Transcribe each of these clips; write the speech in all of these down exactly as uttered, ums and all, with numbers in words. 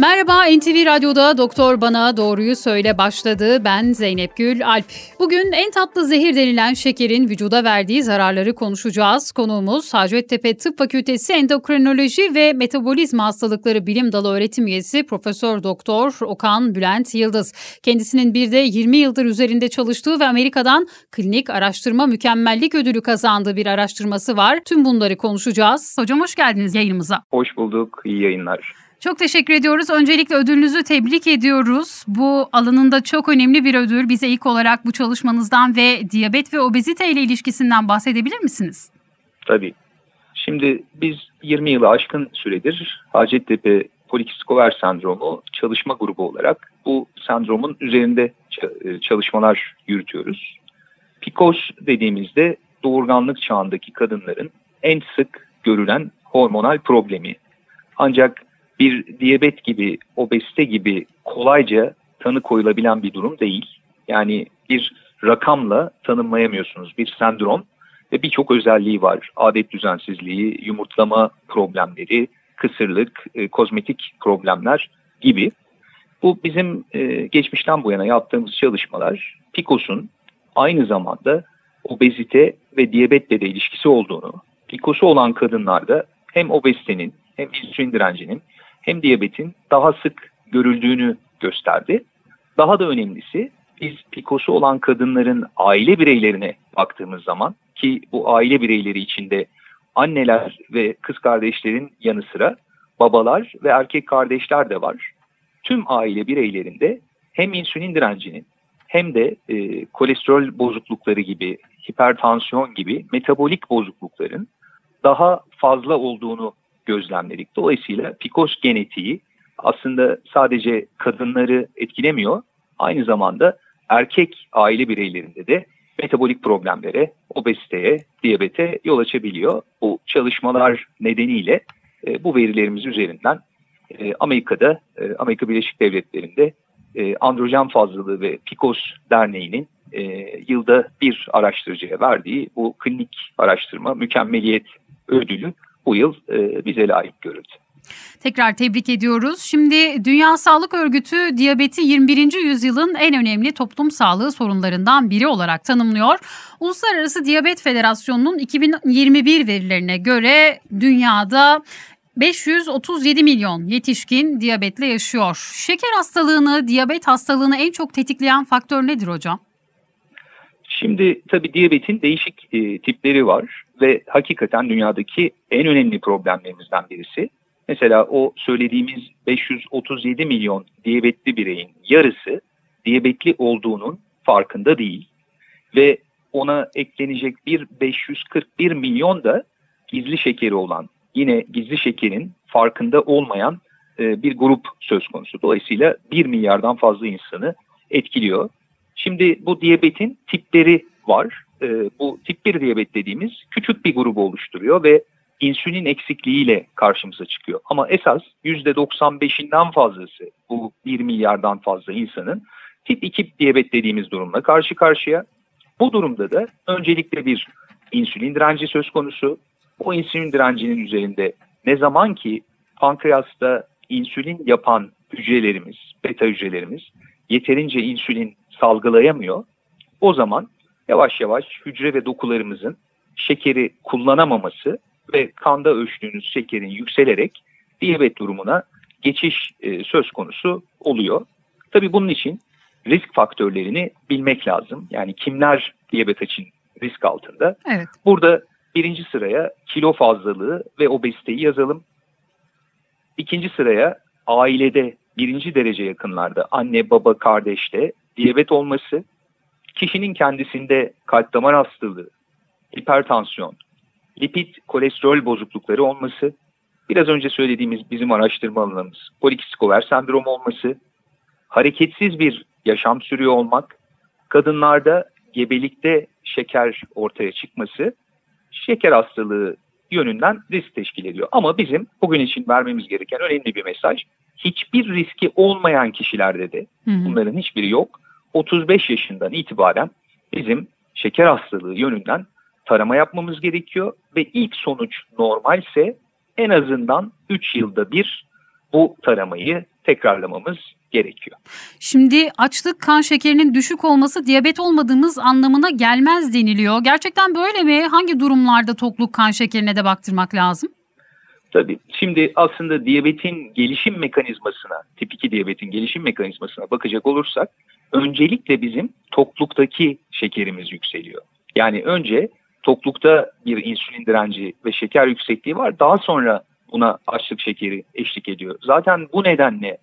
Merhaba, N T V Radyo'da Doktor Bana Doğruyu Söyle başladı. Ben Zeynep Gül Alp. Bugün en tatlı zehir denilen şekerin vücuda verdiği zararları konuşacağız. Konuğumuz Hacettepe Tıp Fakültesi Endokrinoloji ve Metabolizma Hastalıkları Bilim Dalı Öğretim Üyesi Profesör Doktor Okan Bülent Yıldız. Kendisinin bir de yirmi yıldır üzerinde çalıştığı ve Amerika'dan klinik araştırma mükemmellik ödülü kazandığı bir araştırması var. Tüm bunları konuşacağız. Hocam hoş geldiniz yayınımıza. Hoş bulduk, iyi yayınlar. Çok teşekkür ediyoruz. Öncelikle ödülünüzü tebrik ediyoruz. Bu alanında çok önemli bir ödül. Bize ilk olarak bu çalışmanızdan ve diyabet ve obezite ile ilişkisinden bahsedebilir misiniz? Tabii. Şimdi biz yirmi yılı aşkın süredir Hacettepe Polikistikover Sendromu çalışma grubu olarak bu sendromun üzerinde çalışmalar yürütüyoruz. P C O S dediğimizde doğurganlık çağındaki kadınların en sık görülen hormonal problemi. Ancak bir diyabet gibi, obezite gibi kolayca tanı koyulabilen bir durum değil. Yani bir rakamla tanımlayamıyorsunuz, bir sendrom ve birçok özelliği var. Adet düzensizliği, yumurtlama problemleri, kısırlık, e, kozmetik problemler gibi. Bu bizim e, geçmişten bu yana yaptığımız çalışmalar P C O S'un aynı zamanda obezite ve diyabetle de ilişkisi olduğunu, P C O S'u olan kadınlarda hem obezitenin hem insülin direncinin hem diyabetin daha sık görüldüğünü gösterdi. Daha da önemlisi biz P C O S'u olan kadınların aile bireylerine baktığımız zaman ki bu aile bireyleri içinde anneler ve kız kardeşlerin yanı sıra babalar ve erkek kardeşler de var. Tüm aile bireylerinde hem insülin direncinin hem de e, kolesterol bozuklukları gibi, hipertansiyon gibi metabolik bozuklukların daha fazla olduğunu gözlemledik. Dolayısıyla P C O S genetiği aslında sadece kadınları etkilemiyor. Aynı zamanda erkek aile bireylerinde de metabolik problemlere, obeziteye, diyabete yol açabiliyor. Bu çalışmalar nedeniyle e, bu verilerimiz üzerinden e, Amerika'da, e, Amerika Birleşik Devletleri'nde e, Androjen Fazlalığı ve P C O S Derneği'nin e, yılda bir araştırıcıya verdiği bu klinik araştırma mükemmeliyet ödülü bu yıl e, bize layık görüldü. Tekrar tebrik ediyoruz. Şimdi Dünya Sağlık Örgütü diyabeti yirmi birinci yüzyılın en önemli toplum sağlığı sorunlarından biri olarak tanımlıyor. Uluslararası Diyabet Federasyonu'nun iki bin yirmi bir verilerine göre dünyada beş yüz otuz yedi milyon yetişkin diyabetle yaşıyor. Şeker hastalığını, diyabet hastalığını en çok tetikleyen faktör nedir hocam? Şimdi tabii diyabetin değişik e, tipleri var ve hakikaten dünyadaki en önemli problemlerimizden birisi. Mesela o söylediğimiz beş yüz otuz yedi milyon diyabetli bireyin yarısı diyabetli olduğunun farkında değil. Ve ona eklenecek bir beş yüz kırk bir milyon da gizli şekeri olan, yine gizli şekerin farkında olmayan e, bir grup söz konusu. Dolayısıyla bir milyardan fazla insanı etkiliyor. Şimdi bu diyabetin tipleri var. Ee, bu tip bir diyabet dediğimiz küçük bir grubu oluşturuyor ve insülin eksikliğiyle karşımıza çıkıyor. Ama esas yüzde doksan beşinden fazlası bu bir milyardan fazla insanın tip iki diyabet dediğimiz durumla karşı karşıya. Bu durumda da öncelikle bir insülin direnci söz konusu. O insülin direncinin üzerinde ne zaman ki pankreasta insülin yapan hücrelerimiz, beta hücrelerimiz yeterince insülin salgılayamıyor. O zaman yavaş yavaş hücre ve dokularımızın şekeri kullanamaması ve kanda ölçtüğünüz şekerin yükselerek diyabet durumuna geçiş e, söz konusu oluyor. Tabii bunun için risk faktörlerini bilmek lazım. Yani kimler diyabet için risk altında? Evet. Burada birinci sıraya kilo fazlalığı ve obeziteyi yazalım. İkinci sıraya ailede birinci derece yakınlarda anne, baba, kardeşte diyabet olması, kişinin kendisinde kalp damar hastalığı, hipertansiyon, lipid kolesterol bozuklukları olması, biraz önce söylediğimiz bizim araştırma alanımız polikistikover sendromu olması, hareketsiz bir yaşam sürüyor olmak, kadınlarda gebelikte şeker ortaya çıkması, şeker hastalığı yönünden risk teşkil ediyor. Ama bizim bugün için vermemiz gereken önemli bir mesaj, hiçbir riski olmayan kişilerde de, Hı-hı. bunların hiçbiri yok, otuz beş yaşından itibaren bizim şeker hastalığı yönünden tarama yapmamız gerekiyor ve ilk sonuç normalse en azından üç yılda bir bu taramayı tekrarlamamız gerekiyor. Şimdi açlık kan şekerinin düşük olması diyabet olmadığımız anlamına gelmez deniliyor. Gerçekten böyle mi? Hangi durumlarda tokluk kan şekerine de baktırmak lazım? Tabii. Şimdi aslında diyabetin gelişim mekanizmasına, tip iki diyabetin gelişim mekanizmasına bakacak olursak öncelikle bizim tokluktaki şekerimiz yükseliyor. Yani önce toklukta bir insülin direnci ve şeker yüksekliği var. Daha sonra buna açlık şekeri eşlik ediyor. Zaten bu nedenle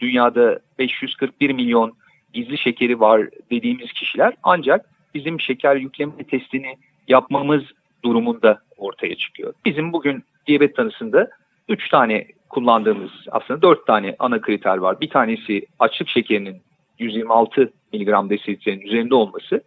dünyada beş yüz kırk bir milyon gizli şekeri var dediğimiz kişiler ancak bizim şeker yükleme testini yapmamız durumunda ortaya çıkıyor. Bizim bugün diyabet tanısında üç tane kullandığımız, aslında dört tane ana kriter var. Bir tanesi açlık şekerinin yüz yirmi altı miligram desilitrenin üzerinde olması.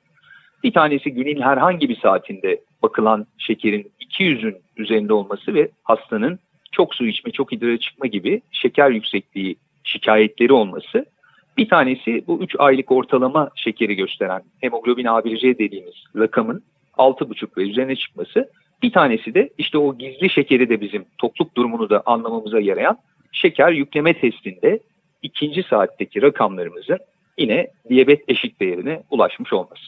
Bir tanesi günün herhangi bir saatinde bakılan şekerin iki yüzün üzerinde olması ve hastanın çok su içme, çok idrara çıkma gibi şeker yüksekliği şikayetleri olması. Bir tanesi bu üç aylık ortalama şekeri gösteren hemoglobin A bir C dediğimiz rakamın altı buçuk ve üzerine çıkması. Bir tanesi de işte o gizli şekeri de bizim tokluk durumunu da anlamamıza yarayan şeker yükleme testinde ikinci saatteki rakamlarımızın yine diyabet eşik değerine ulaşmış olması.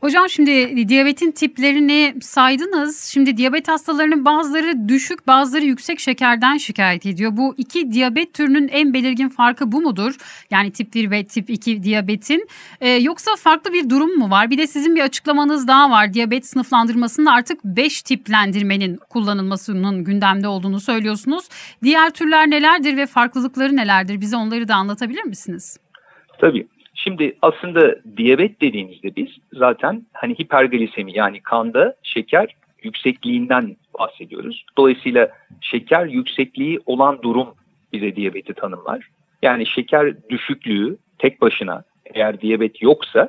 Hocam şimdi diyabetin tiplerini saydınız. Şimdi diyabet hastalarının bazıları düşük, bazıları yüksek şekerden şikayet ediyor. Bu iki diyabet türünün en belirgin farkı bu mudur? Yani tip bir ve tip iki diyabetin ee, yoksa farklı bir durum mu var? Bir de sizin bir açıklamanız daha var. Diyabet sınıflandırmasında artık beş tiplendirmenin kullanılmasının gündemde olduğunu söylüyorsunuz. Diğer türler nelerdir ve farklılıkları nelerdir? Bize onları da anlatabilir misiniz? Tabii. Şimdi aslında diyabet dediğimizde biz zaten hani hiperglisemi, yani kanda şeker yüksekliğinden bahsediyoruz. Dolayısıyla şeker yüksekliği olan durum bize diyabeti tanımlar. Yani şeker düşüklüğü tek başına, eğer diyabet yoksa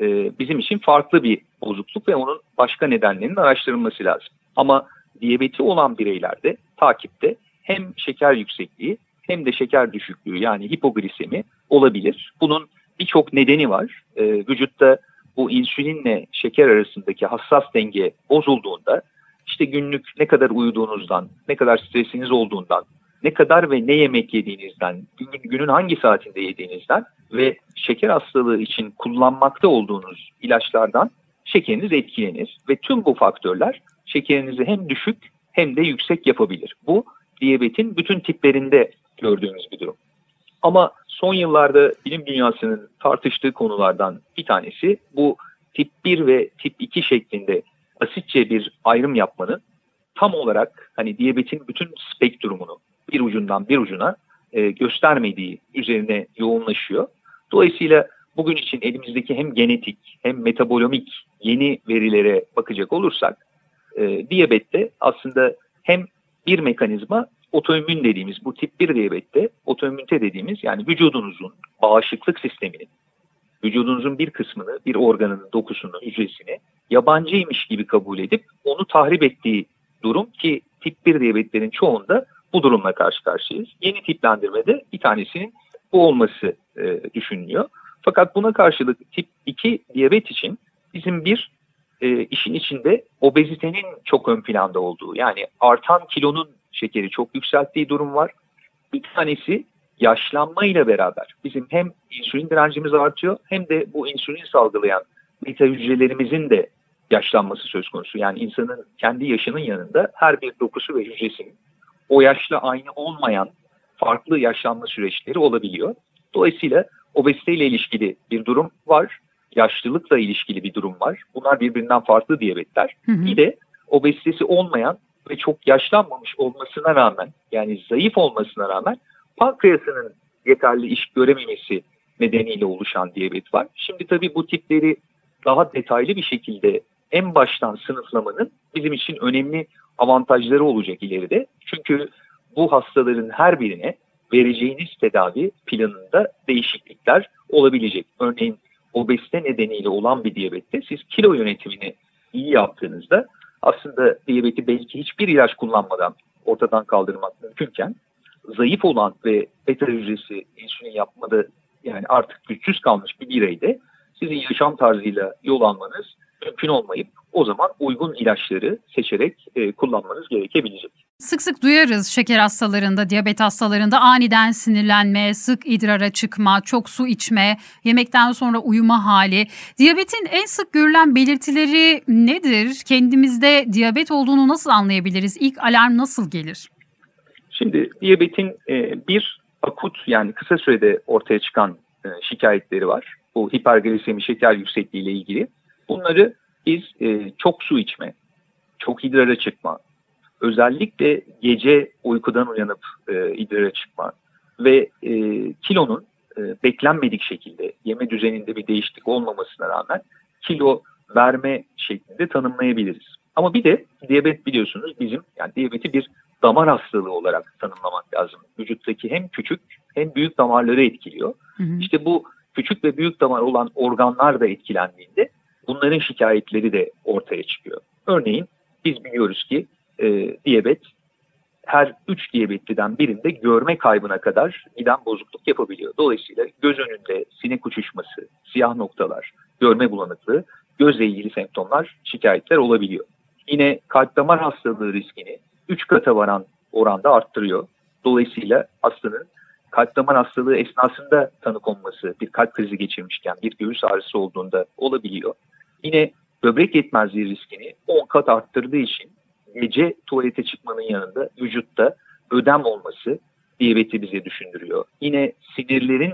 e, bizim için farklı bir bozukluk ve onun başka nedenlerinin araştırılması lazım. Ama diyabeti olan bireylerde takipte hem şeker yüksekliği hem de şeker düşüklüğü, yani hipoglisemi olabilir. Bunun birçok nedeni var. Ee, vücutta bu insülinle şeker arasındaki hassas denge bozulduğunda, işte günlük ne kadar uyuduğunuzdan, ne kadar stresiniz olduğundan, ne kadar ve ne yemek yediğinizden, günün, günün hangi saatinde yediğinizden ve şeker hastalığı için kullanmakta olduğunuz ilaçlardan şekeriniz etkilenir. Ve tüm bu faktörler şekerinizi hem düşük hem de yüksek yapabilir. Bu diyabetin bütün tiplerinde gördüğümüz bir durum. Ama son yıllarda bilim dünyasının tartıştığı konulardan bir tanesi bu tip bir ve tip iki şeklinde basitçe bir ayrım yapmanın tam olarak hani diyabetin bütün spektrumunu bir ucundan bir ucuna e, göstermediği üzerine yoğunlaşıyor. Dolayısıyla bugün için elimizdeki hem genetik hem metabolomik yeni verilere bakacak olursak e, diyabette aslında hem bir mekanizma, otoimmün dediğimiz bu tip bir diyabette otoimmünite dediğimiz, yani vücudunuzun bağışıklık sisteminin vücudunuzun bir kısmını, bir organının dokusunu, hücresini yabancıymış gibi kabul edip onu tahrip ettiği durum ki tip bir diyabetlerin çoğunda bu durumla karşı karşıyayız. Yeni tiplendirmede bir tanesinin bu olması e, düşünülüyor. Fakat buna karşılık tip iki diyabet için bizim bir e, işin içinde obezitenin çok ön planda olduğu, yani artan kilonun şekeri çok yükselttiği durum var. Bir tanesi yaşlanmayla beraber bizim hem insülin direncimiz artıyor hem de bu insülin salgılayan beta hücrelerimizin de yaşlanması söz konusu. Yani insanın kendi yaşının yanında her bir dokusu ve hücresinin o yaşla aynı olmayan farklı yaşlanma süreçleri olabiliyor. Dolayısıyla obeziteyle ilişkili bir durum var. Yaşlılıkla ilişkili bir durum var. Bunlar birbirinden farklı diyabetler. Hı hı. Bir de obezitesi olmayan ve çok yaşlanmamış olmasına rağmen, yani zayıf olmasına rağmen pankreasının yeterli iş görememesi nedeniyle oluşan diyabet var. Şimdi tabii bu tipleri daha detaylı bir şekilde en baştan sınıflamanın bizim için önemli avantajları olacak ileride. Çünkü bu hastaların her birine vereceğiniz tedavi planında değişiklikler olabilecek. Örneğin obezite nedeniyle olan bir diyabette siz kilo yönetimini iyi yaptığınızda aslında diyabeti belki hiçbir ilaç kullanmadan ortadan kaldırmak mümkünken, zayıf olan ve beta hücresi insülin yapmada yani artık güçsüz kalmış bir bireyde sizin yaşam tarzıyla yol almanız mümkün olmayıp o zaman uygun ilaçları seçerek e, kullanmanız gerekebilecek. Sık sık duyarız şeker hastalarında, diyabet hastalarında aniden sinirlenme, sık idrara çıkma, çok su içme, yemekten sonra uyuma hali. Diyabetin en sık görülen belirtileri nedir? Kendimizde diyabet olduğunu nasıl anlayabiliriz? İlk alarm nasıl gelir? Şimdi diyabetin e, bir akut yani kısa sürede ortaya çıkan e, şikayetleri var. Bu hiperglisemi, şeker yüksekliği ile ilgili. Bunları biz e, çok su içme, çok idrara çıkma, özellikle gece uykudan uyanıp e, idrara çıkma ve e, kilonun e, beklenmedik şekilde yeme düzeninde bir değişiklik olmamasına rağmen kilo verme şeklinde tanımlayabiliriz. Ama bir de diyabet biliyorsunuz bizim yani diyabeti bir damar hastalığı olarak tanımlamak lazım. Vücuttaki hem küçük hem büyük damarları etkiliyor. Hı hı. İşte bu küçük ve büyük damar olan organlar da etkilendiğinde bunların şikayetleri de ortaya çıkıyor. Örneğin biz biliyoruz ki e, diyabet her üç diyabetliden birinde görme kaybına kadar giden bozukluk yapabiliyor. Dolayısıyla göz önünde sinek uçuşması, siyah noktalar, görme bulanıklığı, gözle ilgili semptomlar, şikayetler olabiliyor. Yine kalp damar hastalığı riskini üç kata varan oranda arttırıyor. Dolayısıyla hastanın kalp damar hastalığı esnasında tanı konması, bir kalp krizi geçirmişken, bir göğüs ağrısı olduğunda olabiliyor. Yine böbrek yetmezliği riskini on kat arttırdığı için gece tuvalete çıkmanın yanında vücutta ödem olması diyabeti bize düşündürüyor. Yine sinirlerin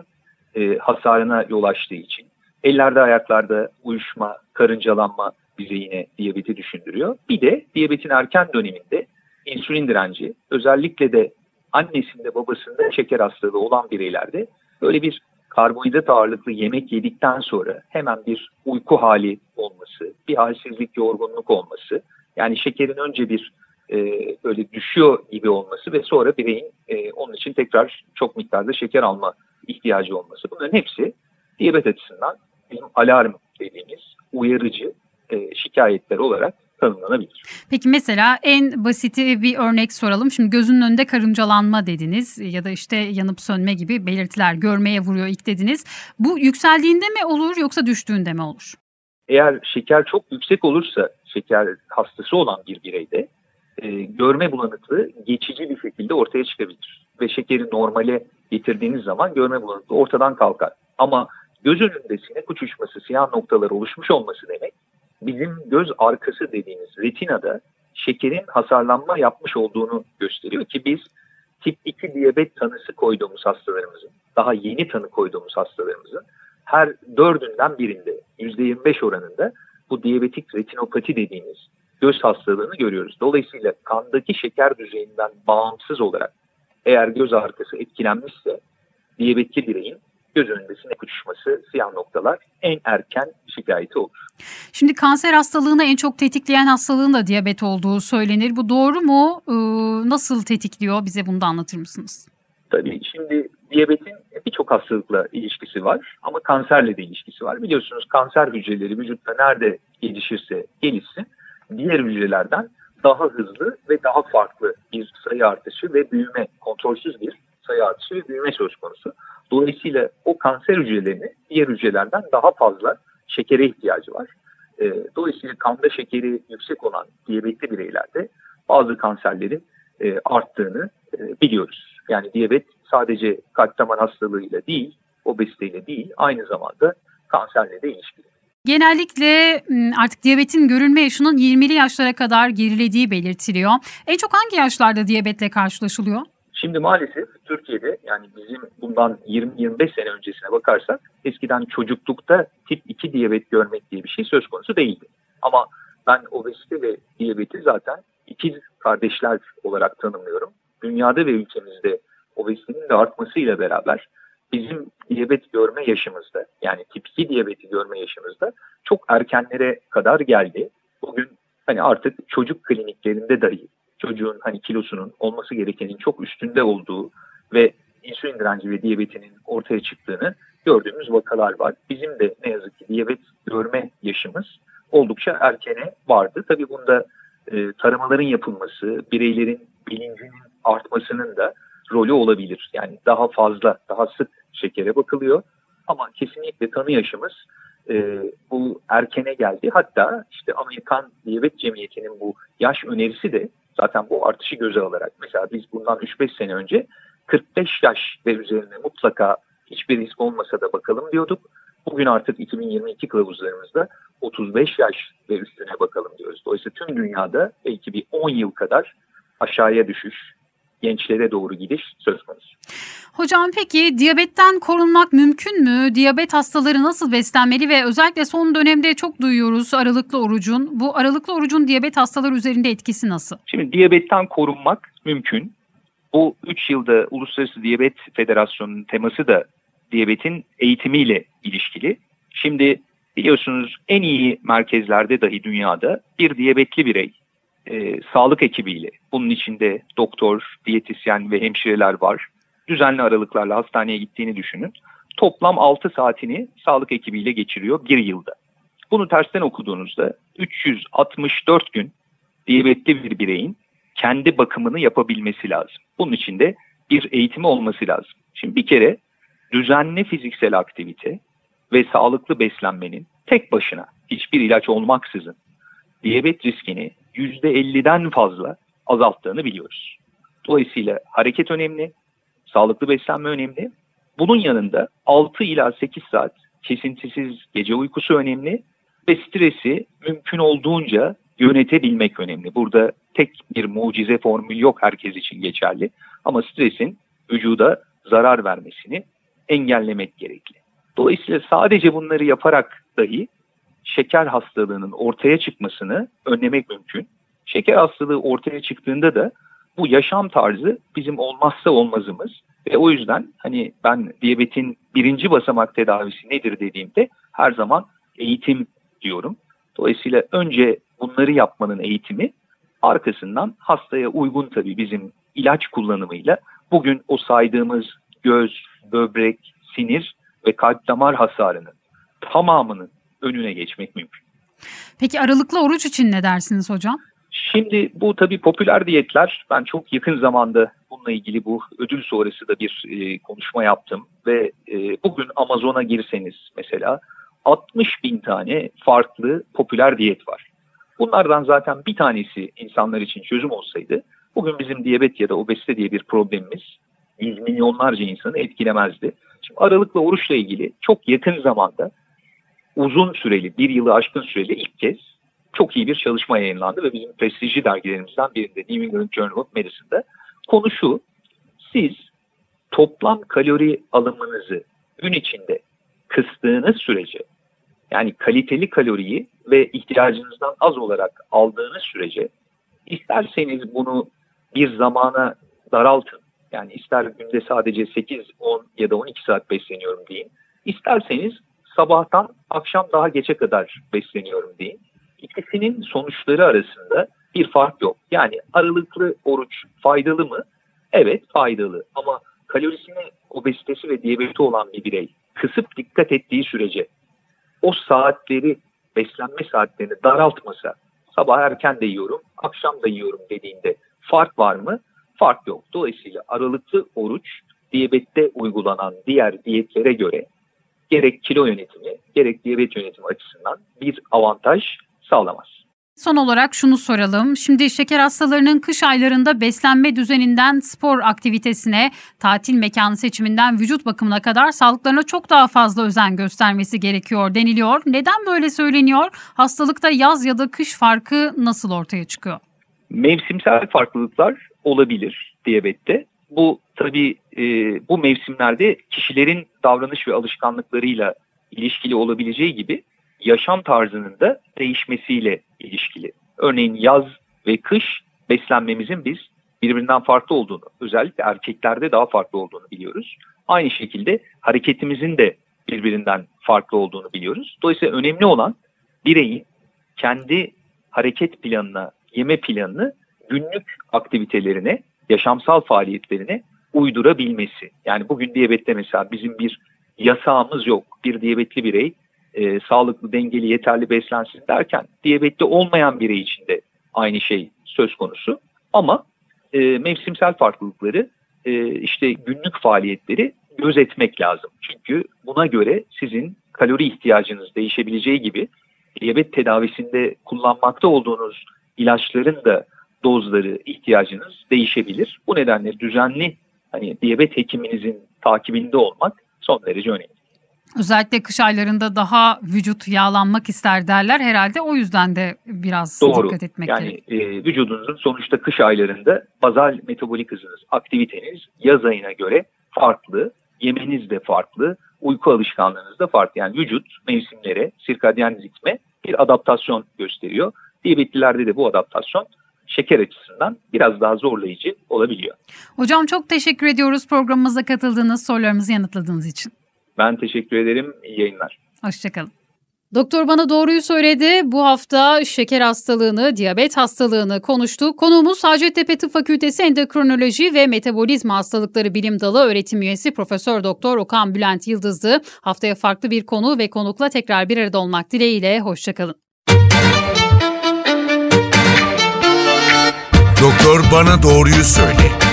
e, hasarına yol açtığı için ellerde ayaklarda uyuşma, karıncalanma bize yine diyabeti düşündürüyor. Bir de diyabetin erken döneminde insülin direnci, özellikle de annesinde babasında şeker hastalığı olan bireylerde böyle bir karbonhidrat ağırlıklı yemek yedikten sonra hemen bir uyku hali olması, bir halsizlik, yorgunluk olması, yani şekerin önce bir e, böyle düşüyor gibi olması ve sonra bireyin e, onun için tekrar çok miktarda şeker alma ihtiyacı olması. Bunların hepsi diyabet açısından bizim alarm dediğimiz uyarıcı e, şikayetler olarak tanımlanabilir. Peki mesela en basiti bir örnek soralım. Şimdi gözünün önünde karıncalanma dediniz ya da işte yanıp sönme gibi belirtiler görmeye vuruyor ilk dediniz. Bu yükseldiğinde mi olur yoksa düştüğünde mi olur? Eğer şeker çok yüksek olursa şeker hastası olan bir bireyde e, görme bulanıklığı geçici bir şekilde ortaya çıkabilir. Ve şekeri normale getirdiğiniz zaman görme bulanıklığı ortadan kalkar. Ama göz önünde sinek uçuşması, siyah noktalar oluşmuş olması demek bizim göz arkası dediğimiz retinada şekerin hasarlanma yapmış olduğunu gösteriyor ki biz tip iki diyabet tanısı koyduğumuz hastalarımızın, daha yeni tanı koyduğumuz hastalarımızın her dördünden birinde yüzde yirmi beş oranında bu diyabetik retinopati dediğimiz göz hastalığını görüyoruz. Dolayısıyla kandaki şeker düzeyinden bağımsız olarak eğer göz arkası etkilenmişse diyabetli bireyin göz önünde sinek uçuşması, siyah noktalar en erken şikayeti olur. Şimdi kanser hastalığını en çok tetikleyen hastalığın da diyabet olduğu söylenir. Bu doğru mu? Ee, nasıl tetikliyor? Bize bunu da anlatır mısınız? Tabii. Şimdi diyabetin birçok hastalıkla ilişkisi var ama kanserle de ilişkisi var. Biliyorsunuz kanser hücreleri vücutta nerede gelişirse gelişsin diğer hücrelerden daha hızlı ve daha farklı bir sayı artışı ve büyüme, kontrolsüz bir sayı artışı ve büyüme söz konusu. Dolayısıyla o kanser hücrelerinin diğer hücrelerden daha fazla şekere ihtiyacı var. Dolayısıyla kanda şekeri yüksek olan diyabetli bireylerde bazı kanserlerin arttığını biliyoruz. Yani diyabet sadece kalp damar hastalığıyla değil, obeziteyle değil, aynı zamanda kanserle de ilişkili. Genellikle artık diyabetin görülme yaşının yirmili yaşlara kadar gerilediği belirtiliyor. En çok hangi yaşlarda diyabetle karşılaşılıyor? Şimdi maalesef Türkiye'de yani bizim bundan yirmi yirmi beş sene öncesine bakarsak eskiden çocuklukta tip iki diyabet görmek diye bir şey söz konusu değildi. Ama ben obezite ve diyabeti zaten ikiz kardeşler olarak tanımlıyorum. Dünyada ve ülkemizde obezitenin de artmasıyla beraber bizim diyabet görme yaşımızda yani tip iki diyabeti görme yaşımızda çok erkenlere kadar geldi. Bugün hani artık çocuk kliniklerinde dahi çocuğun hani kilosunun olması gerekenin çok üstünde olduğu ve insülin direnci ve diyabetinin ortaya çıktığını gördüğümüz vakalar var. Bizim de ne yazık ki diyabet görme yaşımız oldukça erkene vardı. Tabii bunda e, taramaların yapılması, bireylerin bilincinin artmasının da rolü olabilir. Yani daha fazla, daha sık şekere bakılıyor ama kesinlikle tanı yaşımız e, bu erkene geldi. Hatta işte Amerikan Diyabet Cemiyeti'nin bu yaş önerisi de zaten bu artışı göze alarak, mesela biz bundan üç beş sene önce kırk beş yaş ve üzerine mutlaka hiçbir risk olmasa da bakalım diyorduk. Bugün artık iki bin yirmi iki kılavuzlarımızda otuz beş yaş ve üstüne bakalım diyoruz. Dolayısıyla tüm dünyada belki bir on yıl kadar aşağıya düşüş, gençlere doğru gidiş söz konusu. Hocam peki diyabetten korunmak mümkün mü? Diyabet hastaları nasıl beslenmeli ve özellikle son dönemde çok duyuyoruz aralıklı orucun. Bu aralıklı orucun diyabet hastaları üzerinde etkisi nasıl? Şimdi diyabetten korunmak mümkün. Bu üç yılda Uluslararası Diyabet Federasyonu'nun teması da diyabetin eğitimiyle ilişkili. Şimdi biliyorsunuz en iyi merkezlerde dahi dünyada bir diyabetli birey e, sağlık ekibiyle, bunun içinde doktor, diyetisyen ve hemşireler var, düzenli aralıklarla hastaneye gittiğini düşünün. Toplam altı saatini sağlık ekibiyle geçiriyor bir yılda. Bunu tersten okuduğunuzda üç yüz altmış dört gün diyabetli bir bireyin kendi bakımını yapabilmesi lazım. Bunun için de bir eğitimi olması lazım. Şimdi bir kere düzenli fiziksel aktivite ve sağlıklı beslenmenin tek başına hiçbir ilaç olmaksızın diyabet riskini yüzde elliden fazla azalttığını biliyoruz. Dolayısıyla hareket önemli, sağlıklı beslenme önemli. Bunun yanında altı ila sekiz saat kesintisiz gece uykusu önemli ve stresi mümkün olduğunca yönetebilmek önemli. Burada tek bir mucize formülü yok, herkes için geçerli. Ama stresin vücuda zarar vermesini engellemek gerekli. Dolayısıyla sadece bunları yaparak dahi şeker hastalığının ortaya çıkmasını önlemek mümkün. Şeker hastalığı ortaya çıktığında da bu yaşam tarzı bizim olmazsa olmazımız ve o yüzden hani ben diyabetin birinci basamak tedavisi nedir dediğimde her zaman eğitim diyorum. Dolayısıyla önce bunları yapmanın eğitimi, arkasından hastaya uygun tabii bizim ilaç kullanımıyla bugün o saydığımız göz, böbrek, sinir ve kalp damar hasarının tamamının önüne geçmek mümkün. Peki aralıklı oruç için ne dersiniz hocam? Şimdi bu tabii popüler diyetler. Ben çok yakın zamanda bununla ilgili bu ödül sonrası da bir e, konuşma yaptım. Ve e, bugün Amazon'a girseniz mesela altmış bin tane farklı popüler diyet var. Bunlardan zaten bir tanesi insanlar için çözüm olsaydı bugün bizim diyabet ya da obezite diye bir problemimiz yüz milyonlarca insanı etkilemezdi. Şimdi aralıklı oruçla ilgili çok yakın zamanda uzun süreli, bir yılı aşkın süreli ilk kez çok iyi bir çalışma yayınlandı ve bizim prestijli dergilerimizden birinde New England Journal of Medicine'da konu şu: siz toplam kalori alımınızı gün içinde kıstığınız sürece, yani kaliteli kaloriyi ve ihtiyacınızdan az olarak aldığınız sürece, isterseniz bunu bir zamana daraltın. Yani ister günde sadece sekiz, on ya da on iki saat besleniyorum deyin. İsterseniz sabahtan akşam daha geçe kadar besleniyorum deyin. İkisinin sonuçları arasında bir fark yok. Yani aralıklı oruç faydalı mı? Evet, faydalı. Ama kalorisini obezitesi ve diyabeti olan bir birey kısıp dikkat ettiği sürece, o saatleri, beslenme saatlerini daraltmasa, sabah erken de yiyorum, akşam da yiyorum dediğinde fark var mı? Fark yok. Dolayısıyla aralıklı oruç diyabette uygulanan diğer diyetlere göre gerek kilo yönetimi gerek diyabet yönetimi açısından bir avantaj sağlamaz. Son olarak şunu soralım. Şimdi şeker hastalarının kış aylarında beslenme düzeninden spor aktivitesine, tatil mekanı seçiminden vücut bakımına kadar sağlıklarına çok daha fazla özen göstermesi gerekiyor deniliyor. Neden böyle söyleniyor? Hastalıkta yaz ya da kış farkı nasıl ortaya çıkıyor? Mevsimsel farklılıklar olabilir diyabette. Bu tabii e, bu mevsimlerde kişilerin davranış ve alışkanlıklarıyla ilişkili olabileceği gibi yaşam tarzının da değişmesiyle ilişkili. Örneğin yaz ve kış beslenmemizin biz birbirinden farklı olduğunu, özellikle erkeklerde daha farklı olduğunu biliyoruz. Aynı şekilde hareketimizin de birbirinden farklı olduğunu biliyoruz. Dolayısıyla önemli olan bireyin kendi hareket planına, yeme planını günlük aktivitelerine, yaşamsal faaliyetlerine uydurabilmesi. Yani bugün diyabette mesela bizim bir yasağımız yok. Bir diyabetli birey e, sağlıklı, dengeli, yeterli beslensin derken diyabetli olmayan birey için de aynı şey söz konusu. Ama e, mevsimsel farklılıkları, e, işte günlük faaliyetleri gözetmek lazım. Çünkü buna göre sizin kalori ihtiyacınız değişebileceği gibi diyabet tedavisinde kullanmakta olduğunuz ilaçların da dozları, ihtiyacınız değişebilir. Bu nedenle düzenli hani diyabet hekiminizin takibinde olmak son derece önemli. Özellikle kış aylarında daha vücut yağlanmak ister derler herhalde. O yüzden de biraz Doğru. dikkat etmek yani, gerek. Doğru. Yani vücudunuzun sonuçta kış aylarında bazal metabolik hızınız, aktiviteniz yaz ayına göre farklı, yemeniz de farklı, uyku alışkanlığınız da farklı. Yani vücut mevsimlere, sirkadyen ritme bir adaptasyon gösteriyor. Diyabetlilerde de bu adaptasyon şeker açısından biraz daha zorlayıcı olabiliyor. Hocam çok teşekkür ediyoruz programımıza katıldığınız, sorularımızı yanıtladığınız için. Ben teşekkür ederim. İyi yayınlar. Hoşçakalın. Doktor Bana Doğruyu Söyledi. Bu hafta şeker hastalığını, diyabet hastalığını konuştuk. Konuğumuz Hacettepe Tıp Fakültesi Endokrinoloji ve Metabolizma Hastalıkları Bilim Dalı öğretim üyesi Profesör Doktor Okan Bülent Yıldız'dı. Haftaya farklı bir konu ve konukla tekrar bir arada olmak dileğiyle. Hoşçakalın. Doktor Bana Doğruyu Söyle.